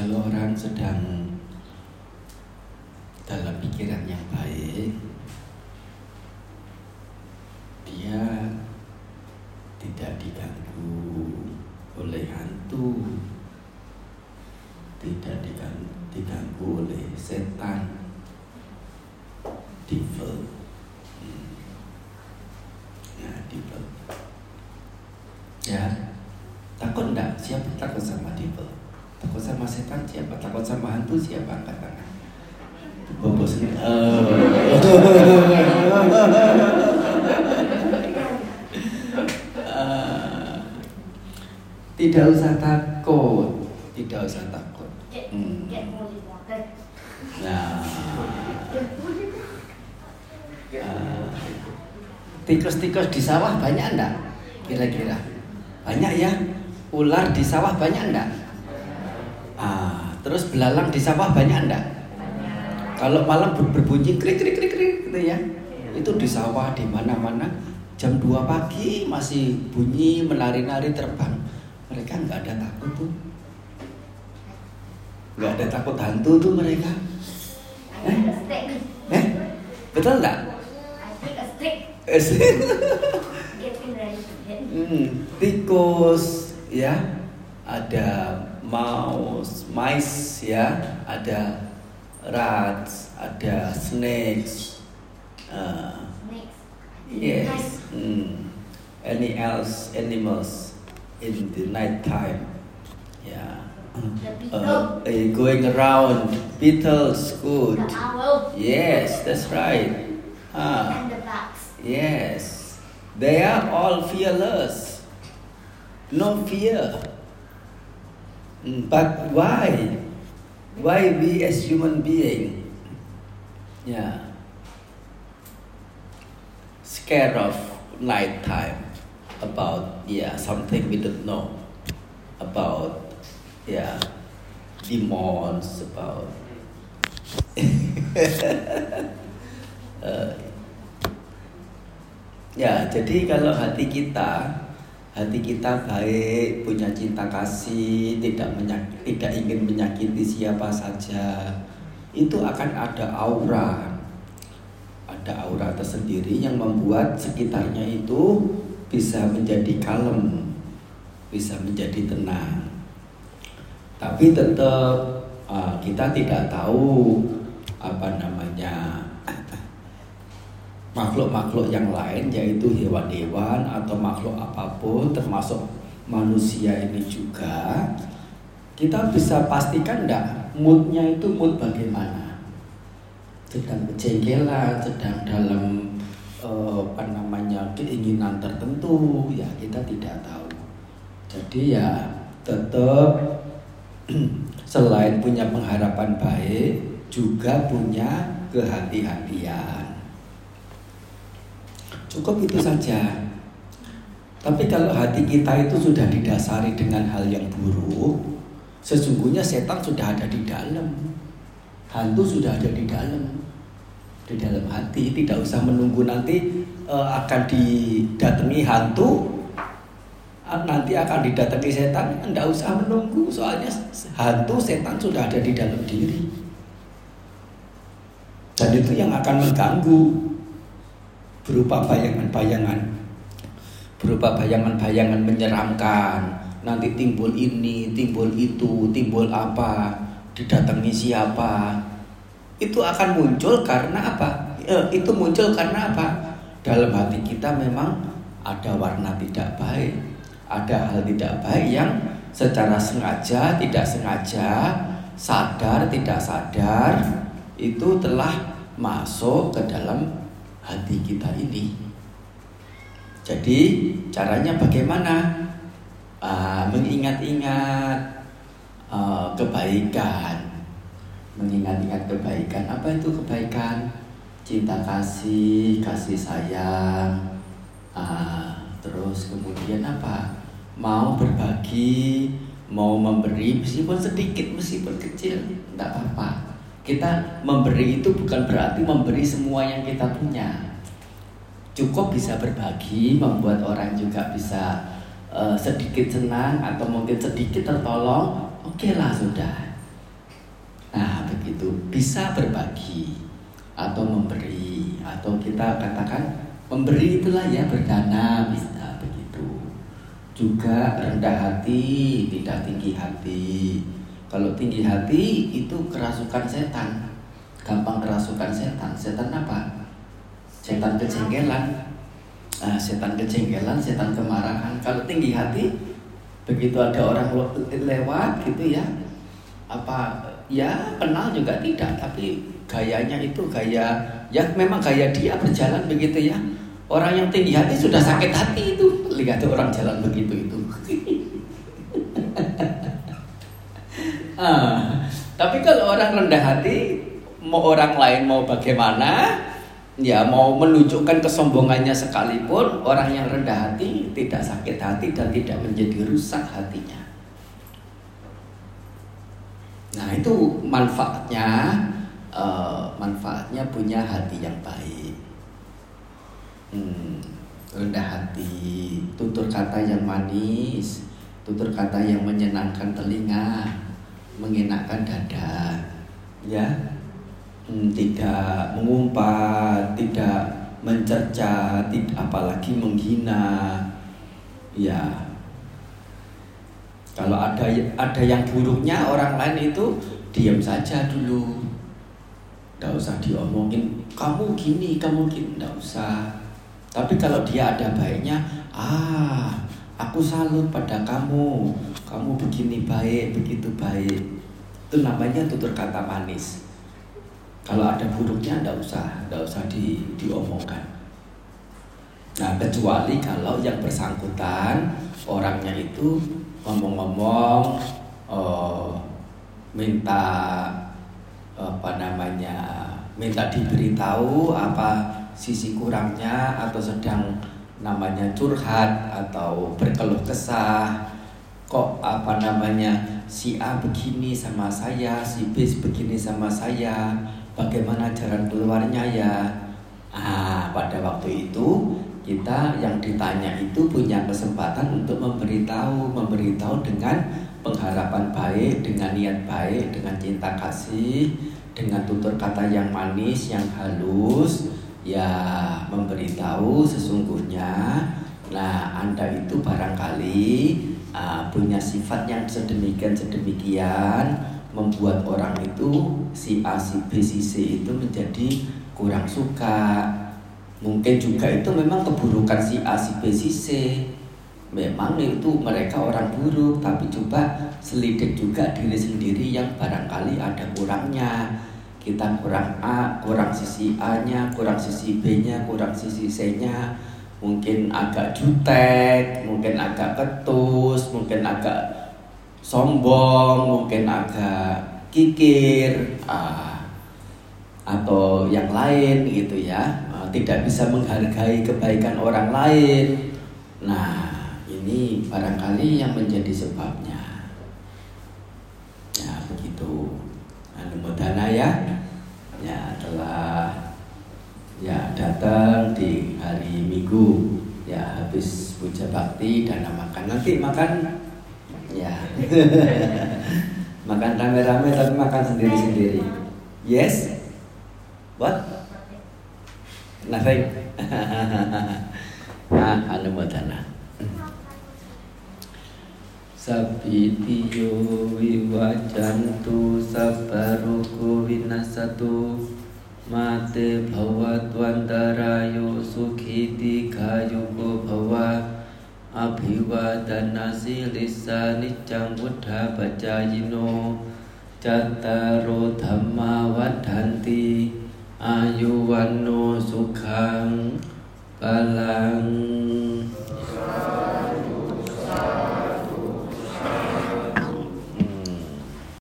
Kalau orang sedang dalam pikiran yang baik, dia tidak diganggu oleh hantu, tidak diganggu oleh setan, devil. Nah, devil. Ya, takut enggak? Siapa takut sama devil? Takut sama setan siapa? Takut sama hantu siapa? Angkat tangan. Bobo sendiri. Tidak usah takut, tidak usah takut. Nah, tikus-tikus di sawah banyak enggak? Kira-kira banyak ya? Ular di sawah banyak enggak? Terus belalang di sawah banyak enggak? Kalau malam berbunyi krik krik krik krik gitu ya. Itu di sawah di mana-mana jam 2 pagi masih bunyi menari-nari terbang. Mereka enggak ada takut tuh. Enggak ada takut hantu tuh mereka. Betul enggak? Tikus ya, ada mice ya, ada rats, ada snakes. Yes. Any else animals in the night time? Yeah. Going around, beetles, good. The owl. Yes, that's right. And the bugs. Yes, they are all fearless. No fear. But why? Why we as human being, scared of night time about something we don't know about demons about jadi kalau hati kita baik, punya cinta kasih, tidak ingin menyakiti siapa saja, itu akan ada aura tersendiri yang membuat sekitarnya itu bisa menjadi kalem, bisa menjadi tenang. Tapi tetap kita tidak tahu makhluk-makhluk yang lain, yaitu hewan-hewan atau makhluk apapun termasuk manusia ini juga. Kita bisa pastikan enggak moodnya itu mood bagaimana, sedang kejengkelan, sedang dalam keinginan tertentu, ya kita tidak tahu. Jadi ya tetap selain punya pengharapan baik juga punya kehati-hatian. Cukup itu saja. Tapi kalau hati kita itu sudah didasari dengan hal yang buruk, sesungguhnya setan sudah ada di dalam, hantu sudah ada di dalam, hati. Tidak usah menunggu nanti akan didatangi hantu, nanti akan didatangi setan. Tidak usah menunggu, soalnya hantu, setan sudah ada di dalam diri, dan itu yang akan mengganggu berupa bayangan-bayangan, menyeramkan. Nanti timbul ini, timbul itu, timbul apa, didatangi siapa. Itu akan muncul karena apa? Dalam hati kita memang ada warna tidak baik, ada hal tidak baik yang secara sengaja, tidak sengaja, sadar, tidak sadar, itu telah masuk ke dalam hati kita ini. Jadi caranya bagaimana? Mengingat-ingat kebaikan. Apa itu kebaikan? Cinta kasih, kasih sayang. Terus kemudian apa? Mau berbagi, mau memberi, meskipun sedikit, meskipun kecil, tidak apa-apa. Kita memberi itu bukan berarti memberi semua yang kita punya. Cukup bisa berbagi, membuat orang juga bisa sedikit senang atau mungkin sedikit tertolong. Oke lah sudah. itu bisa berbagi atau memberi, atau kita katakan memberi itulah ya berdana, bisa begitu. Juga rendah hati, tidak tinggi hati. Kalau tinggi hati itu kerasukan setan, gampang kerasukan setan. Setan apa? Setan kejengkelan. Nah, setan kejengkelan, setan kemarahan. Kalau tinggi hati, begitu ada orang lewat gitu ya, apa ya kenal juga tidak, tapi gayanya itu gaya ya memang gaya dia berjalan begitu ya. Orang yang tinggi hati sudah sakit hati itu lihat orang jalan begitu itu. Tapi kalau orang rendah hati, mau orang lain mau bagaimana ya, mau menunjukkan kesombongannya sekalipun, orang yang rendah hati tidak sakit hati dan tidak menjadi rusak hatinya. Nah itu manfaatnya punya hati yang baik. Rendah hati, tutur kata yang manis, tutur kata yang menyenangkan telinga, mengenakan dada, ya, tidak mengumpat, tidak mencerca, tidak apalagi menghina, ya. Kalau ada yang buruknya orang lain itu diam saja dulu, tidak usah diomongin. Kamu gini, kamu gini, tidak usah. Tapi kalau dia ada baiknya, aku salut pada kamu. Kamu begini baik, begitu baik. Itu namanya tutur kata manis. Kalau ada buruknya, tidak usah diomongkan. Nah kecuali kalau yang bersangkutan orangnya itu ngomong-ngomong, minta diberitahu apa sisi kurangnya, atau sedang namanya curhat atau berkeluh kesah, kok si A begini sama saya, si B begini sama saya, bagaimana jalan keluarnya ya. Pada waktu itu kita yang ditanya itu punya kesempatan untuk memberitahu dengan pengharapan baik, dengan niat baik, dengan cinta kasih, dengan tutur kata yang manis, yang halus, ya memberitahu sesungguhnya. Nah Anda itu barangkali punya sifat yang sedemikian membuat orang itu si A, si B, si C itu menjadi kurang suka. Mungkin juga itu memang keburukan si A, si B, si C. Memang itu mereka orang buruk, tapi coba selidik juga diri sendiri yang barangkali ada kurangnya. Kita kurang A, kurang sisi A-nya, kurang sisi B-nya, kurang sisi C-nya. Mungkin agak jutek, mungkin agak ketus, mungkin agak sombong, mungkin agak kikir, atau yang lain gitu ya. Tidak bisa menghargai kebaikan orang lain. Nah ini barangkali yang menjadi sebabnya. Ya begitu. Anumodana ya. Ya telah ya datang di hari Minggu. Ya habis puja bakti dana makan. Nanti makan ya. Makan rame-rame tapi makan sendiri-sendiri. Yes. What? Nothing. Anumodana. Sabitiyo vivajantu sabbarogo vinasatu mate bhava twantarayo sukhiti khayogo bhava abhivadanasi lisa niccang buddha pacayino cattaro dhamma vaddhanti ayuvanno sukhang palang